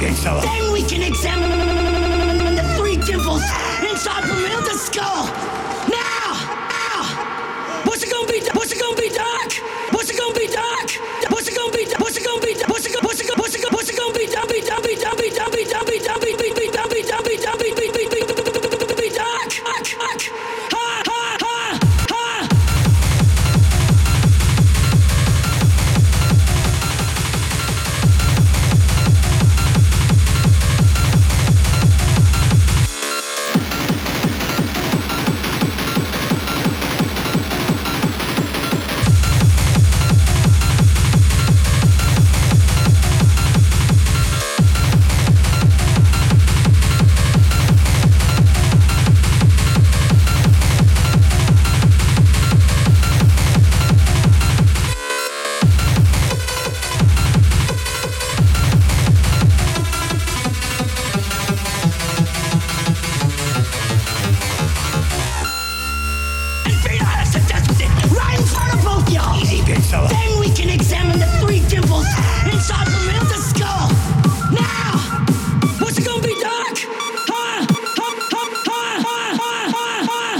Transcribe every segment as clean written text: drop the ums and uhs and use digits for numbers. fucking cellar. Then we can examine the three temples inside Brunhilde's skull. Now! Now! What's it gonna be? What's it gonna be, Doc? What's it gonna be, Doc? What's it gonna be? What's it gonna be? What's it gonna be? What's it gonna be? What's it gonna be? What's it gonna be? Then we can examine the three temples inside Brunhilde's skull. Now! What's it gonna be, Doc? Huh? Huh? Huh? Huh? Huh? Huh?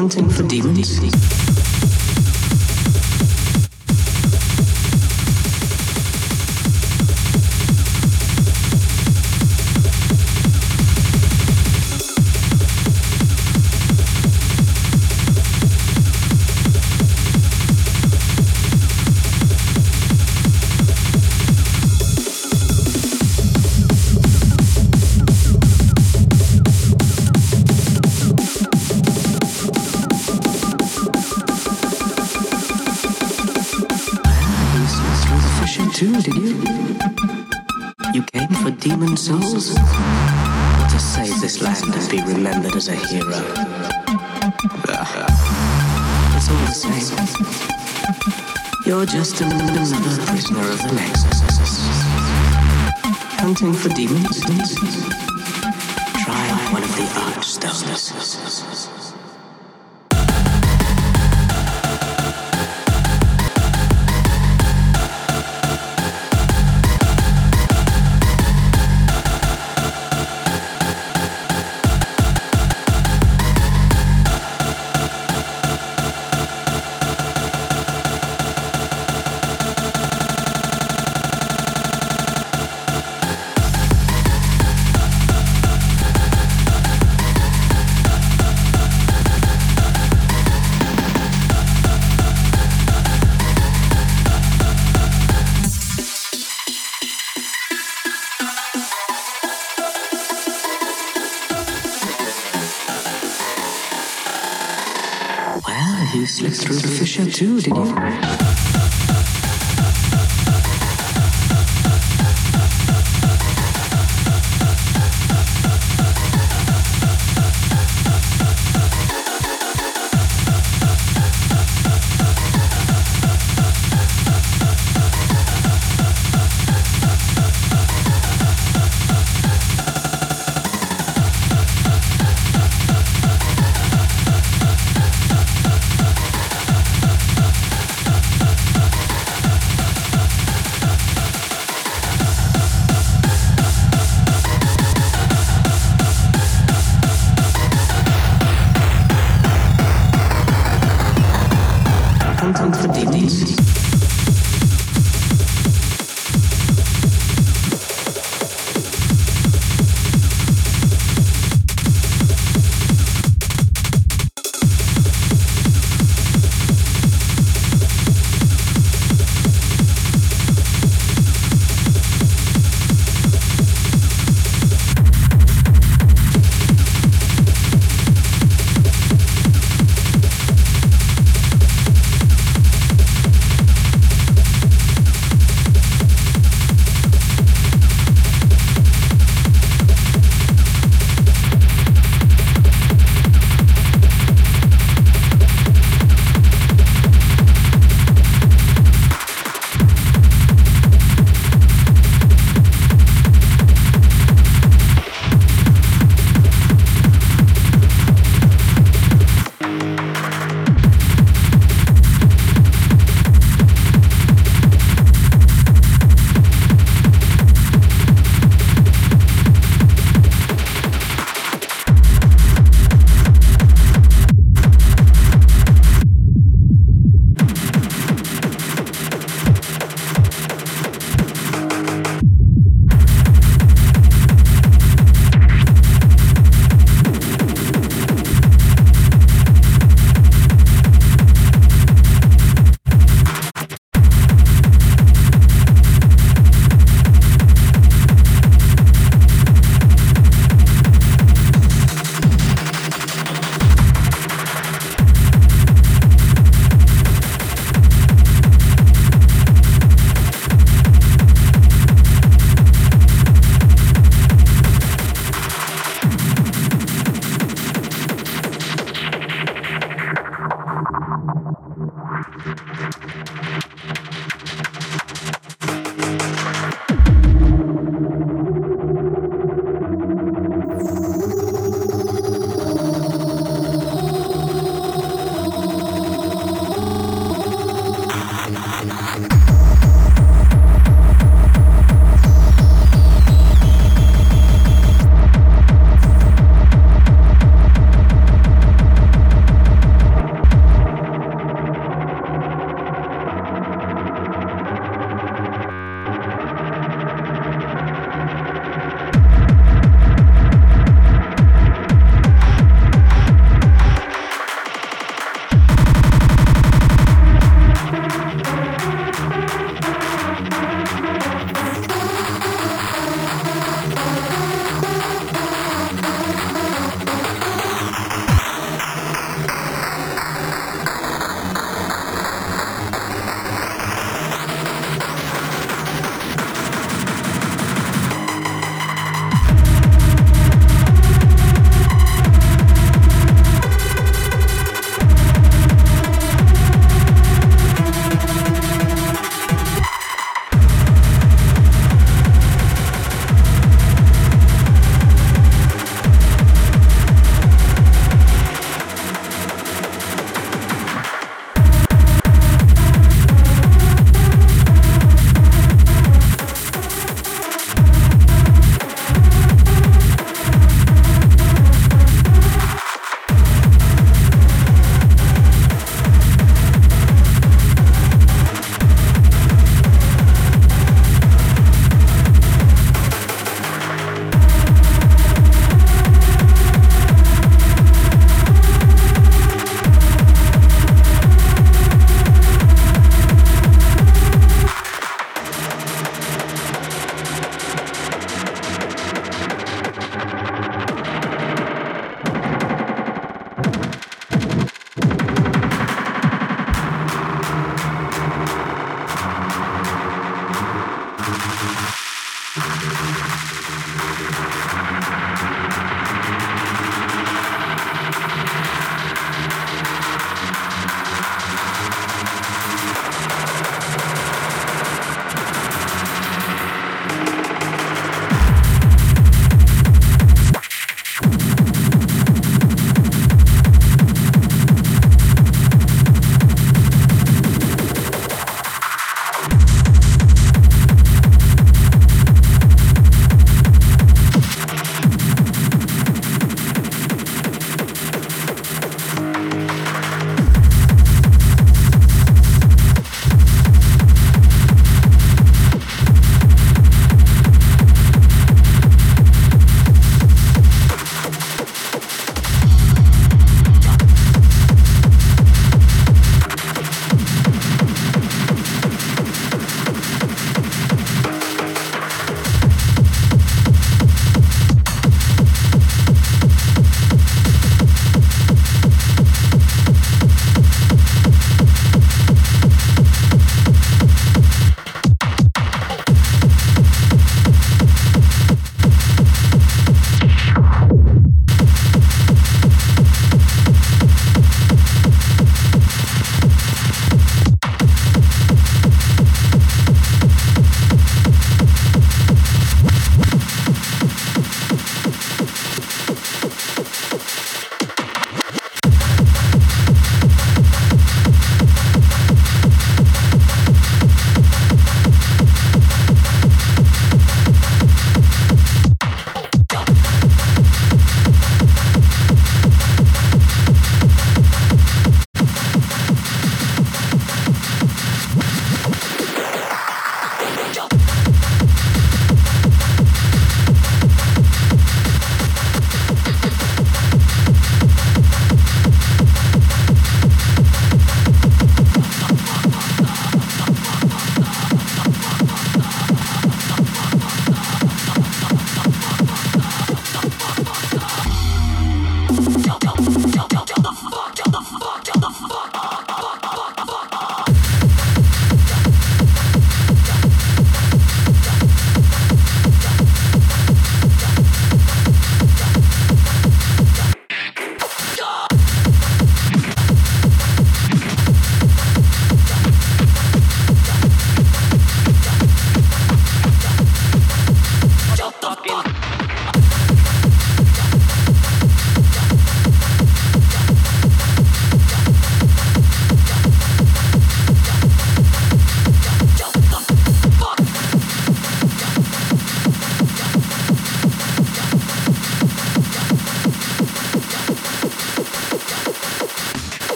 Hunting for demons. Did you? You came for demon souls? To save this land and be remembered as a hero. It's all the same. You're just another prisoner of the Nexus. Hunting for demons? Try one of the Archstones. You slipped through the fissure too, did you?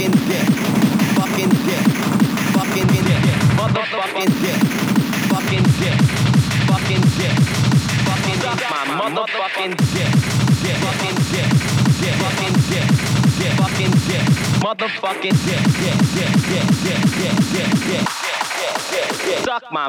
Suck my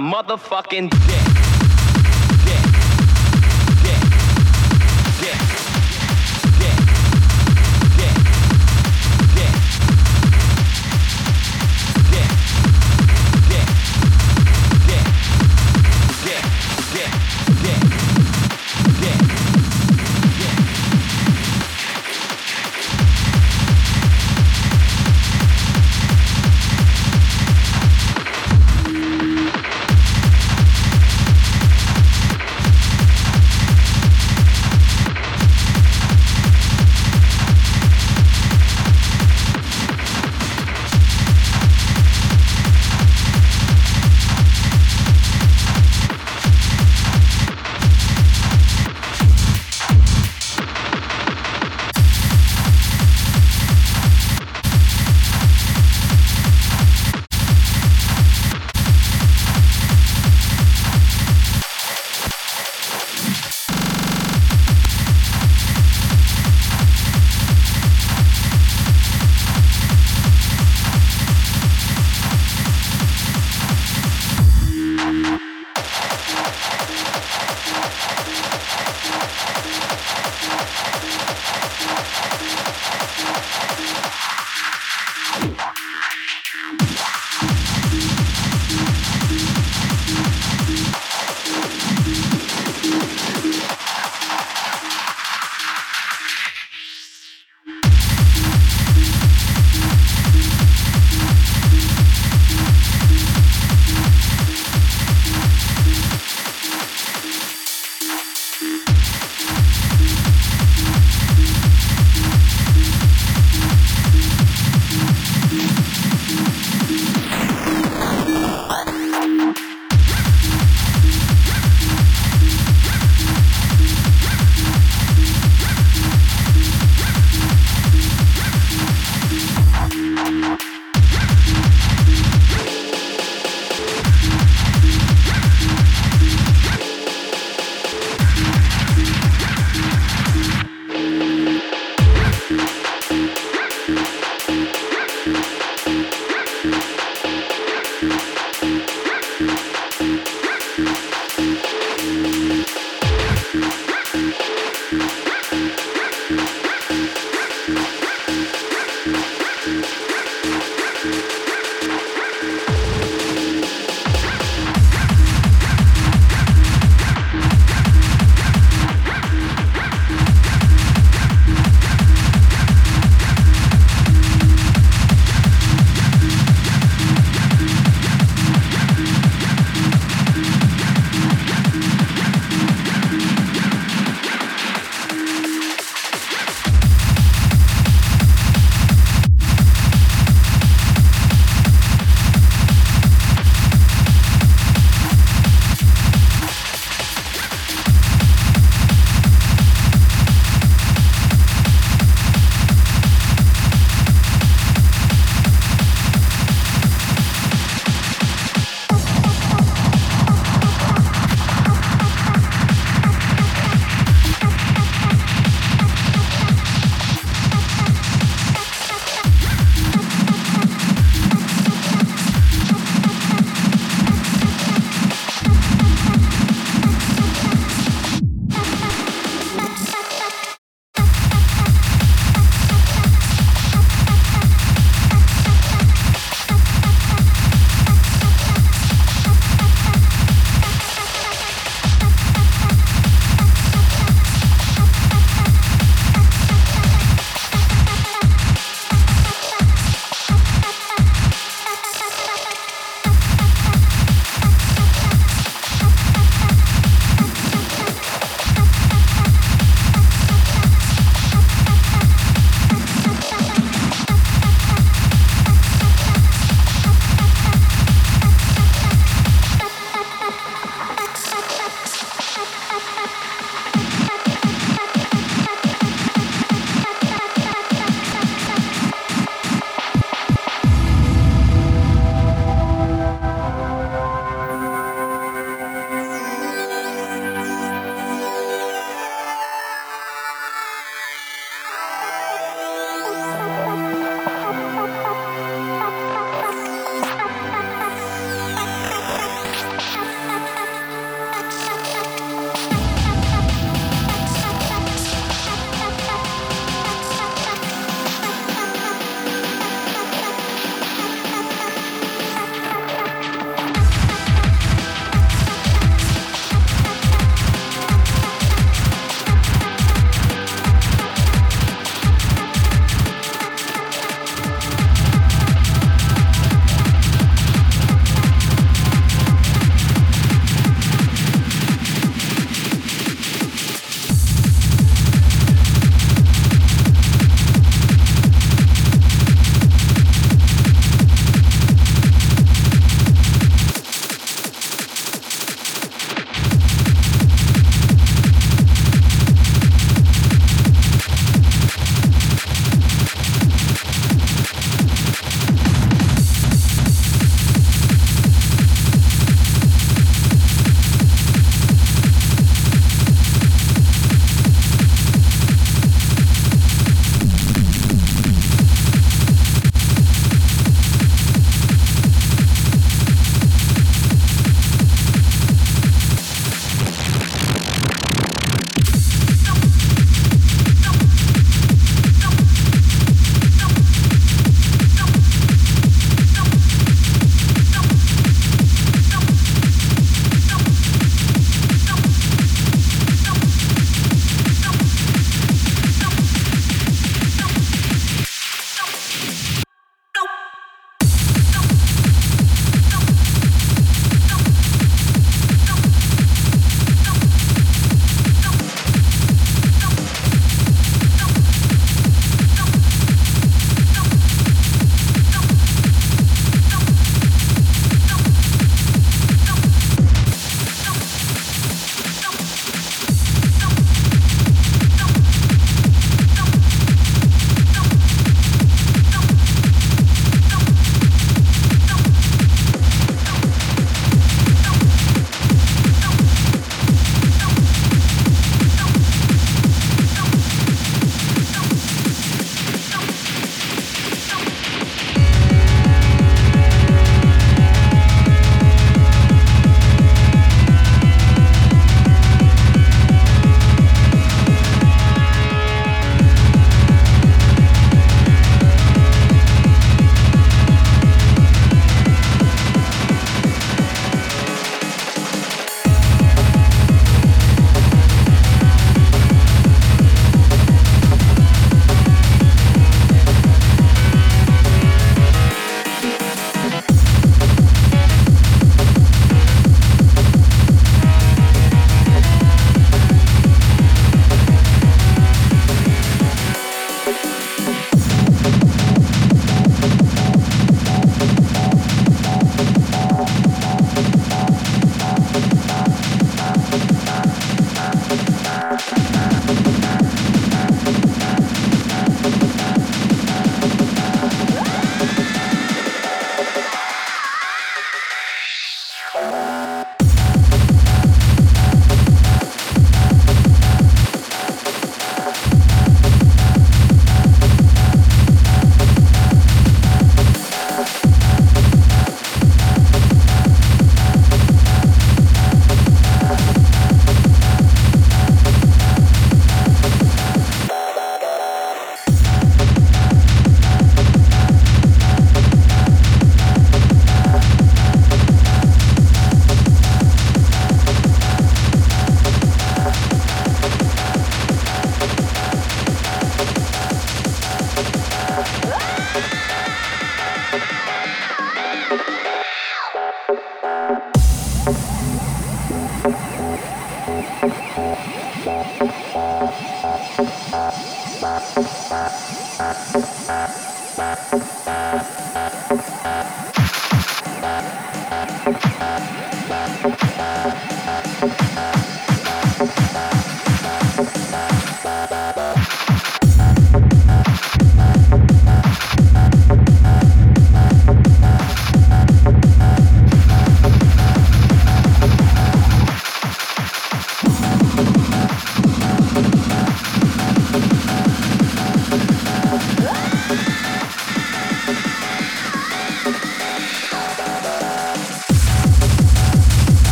motherfucking dick.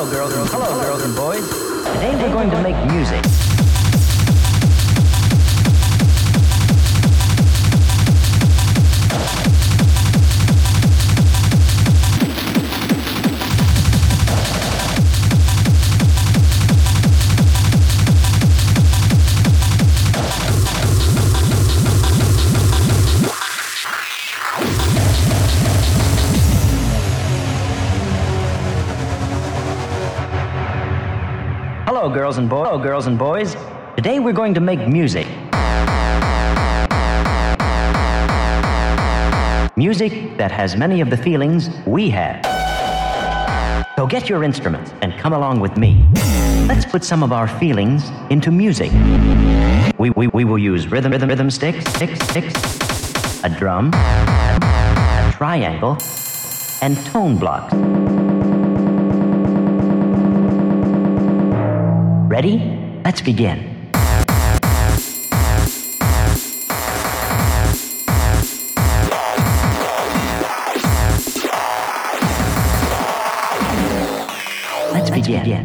Hello, girls and boys. Today we're going to make music. Hello, girls and boys. Today we're going to make music. Music that has many of the feelings we have. So get your instruments and come along with me. Let's put some of our feelings into music. We will use rhythm sticks, a drum, a triangle, and tone blocks. Ready? Let's begin. Let's begin.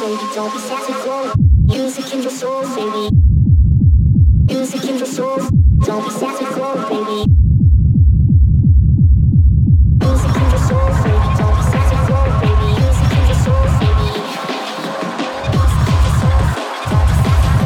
baby, don't be sassy, flow. Music in your soul, baby. Music in your soul, don't be sassy, flow, baby. Music in your soul, baby, don't be sassy, flow, baby. Music in your soul, baby. Music in your soul, don't be sassy, flow, baby.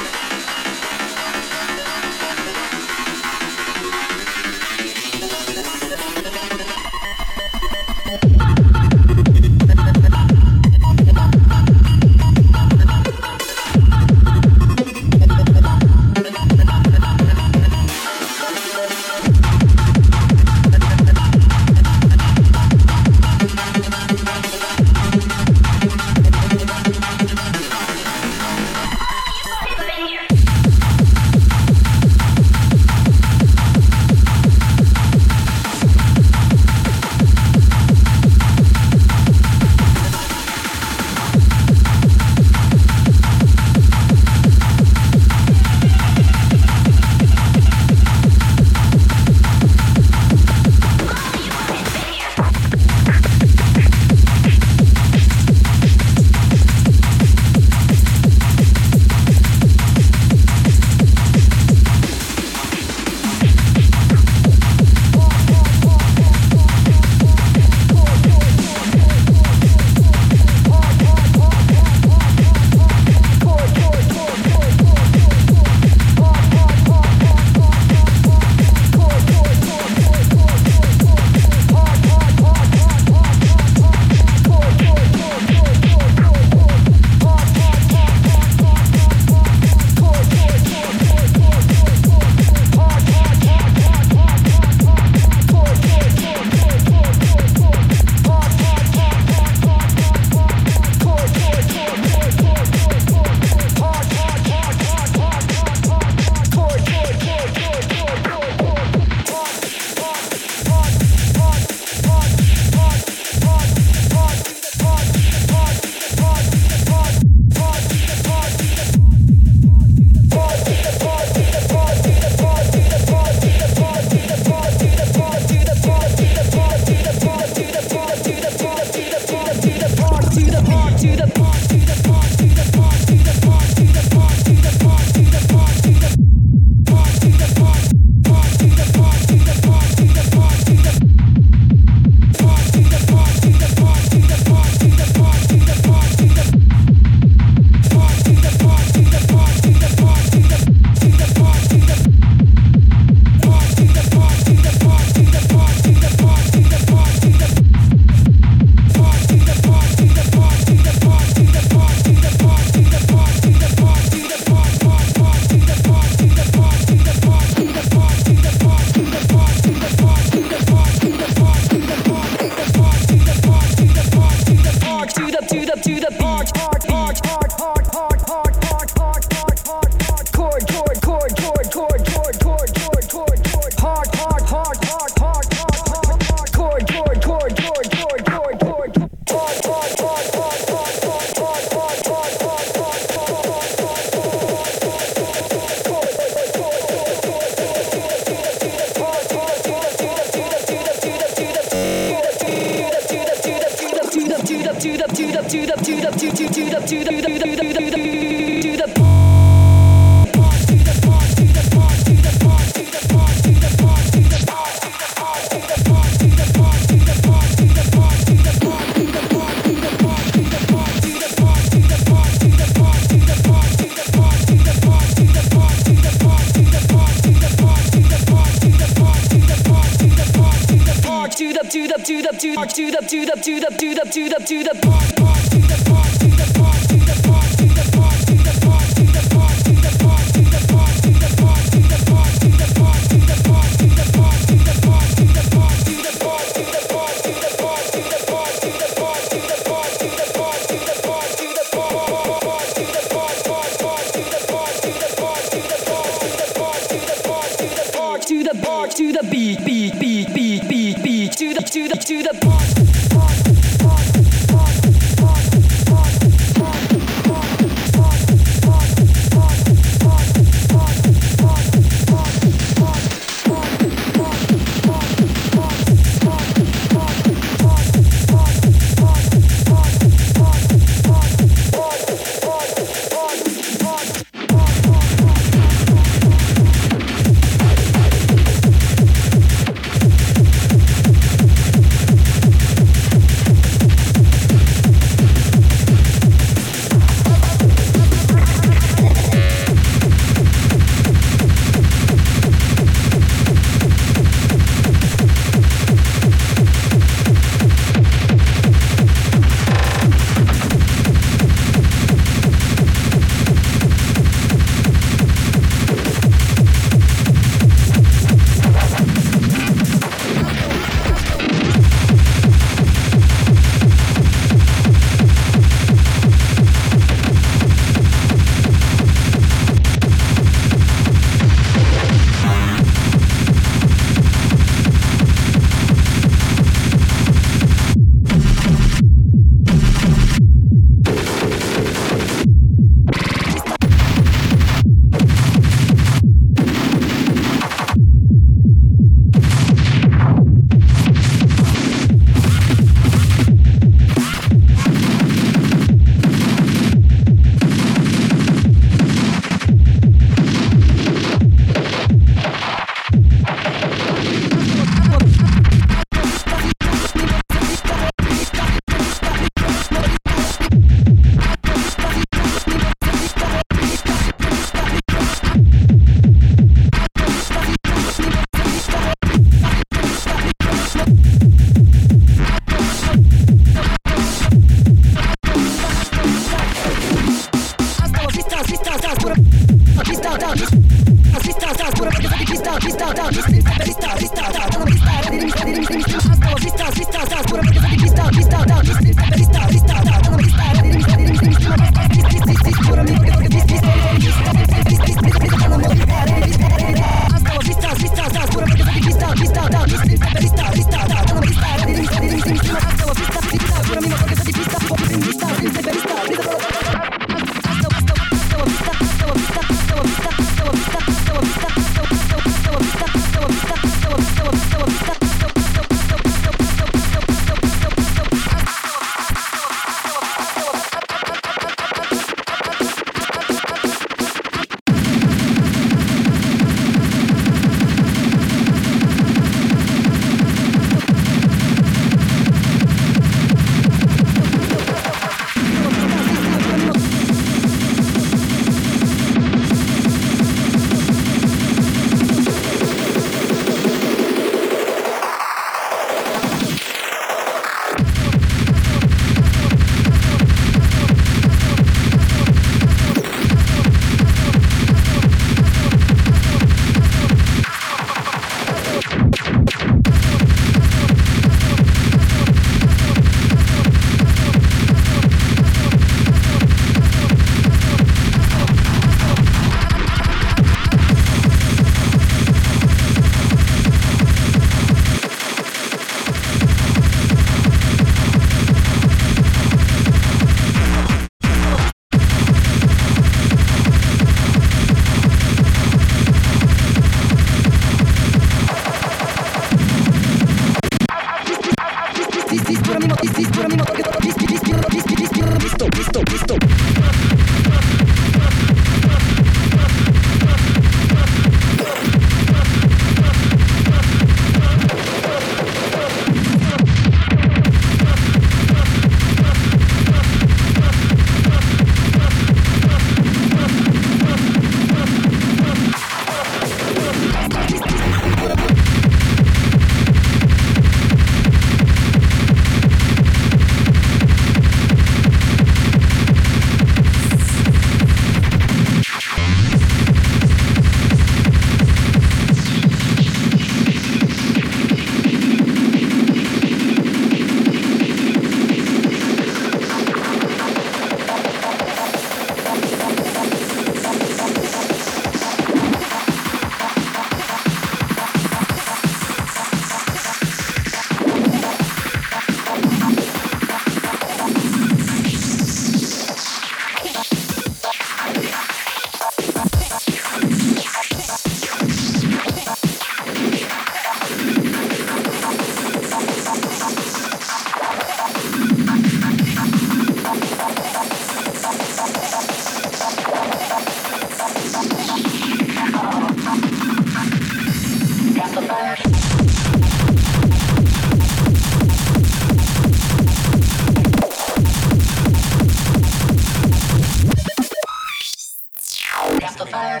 fire.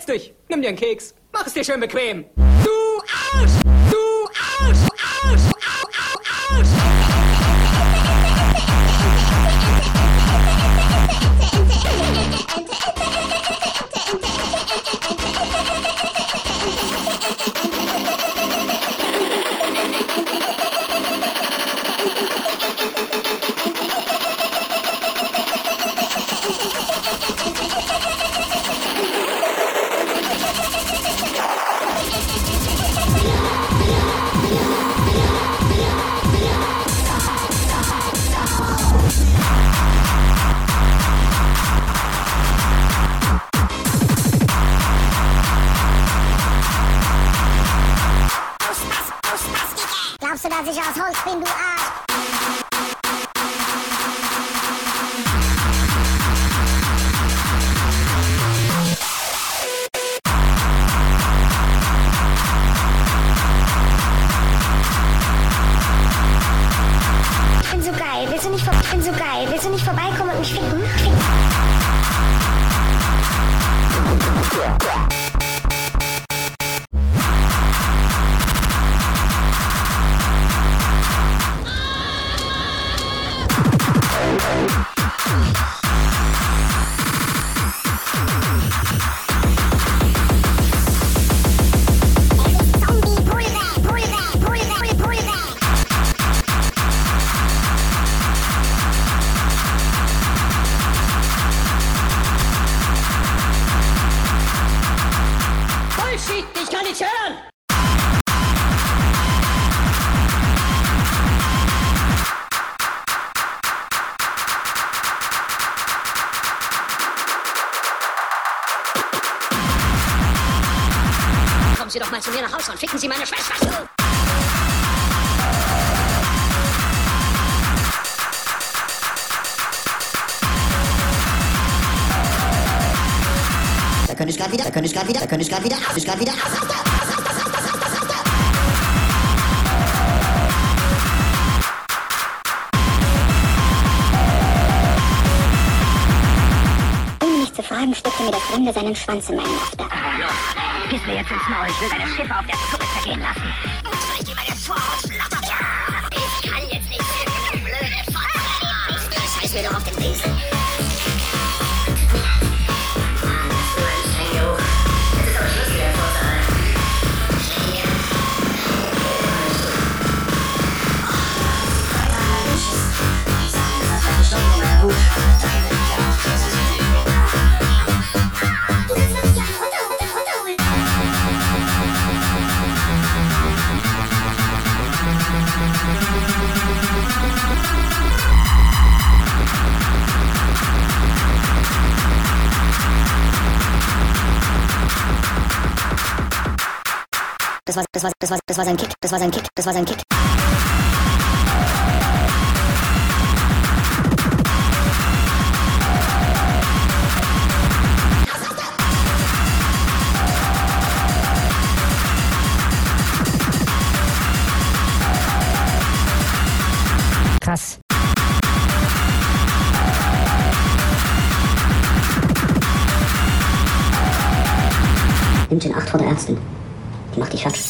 Setz dich, nimm dir einen Keks, mach es dir schön bequem. Glaubst du, dass ich aus Holz bin, du Arsch? Ich bin so geil, willst du nicht vorbeikommen und mich ficken? Ich kann nicht hören! Kommen Sie doch mal zu mir nach Hause und ficken Sie meine Schwester! Da könnte ich grad wieder. Ohne mich zu fragen, steckte mir der Fremde seinen Schwanz in meinen After. Piss mir jetzt ins Maul, ich will deine Schiffe auf der Zunge zergehen lassen. Und soll ich dir meine Vorhaut schnappen? Ja, ich kann jetzt nicht mehr, du blöde Vollmann. Scheiß mir doch auf den Riesel. Das war sein Kick. Krass. Nimmt in Acht vor der Ärztin. Die macht dich fertig.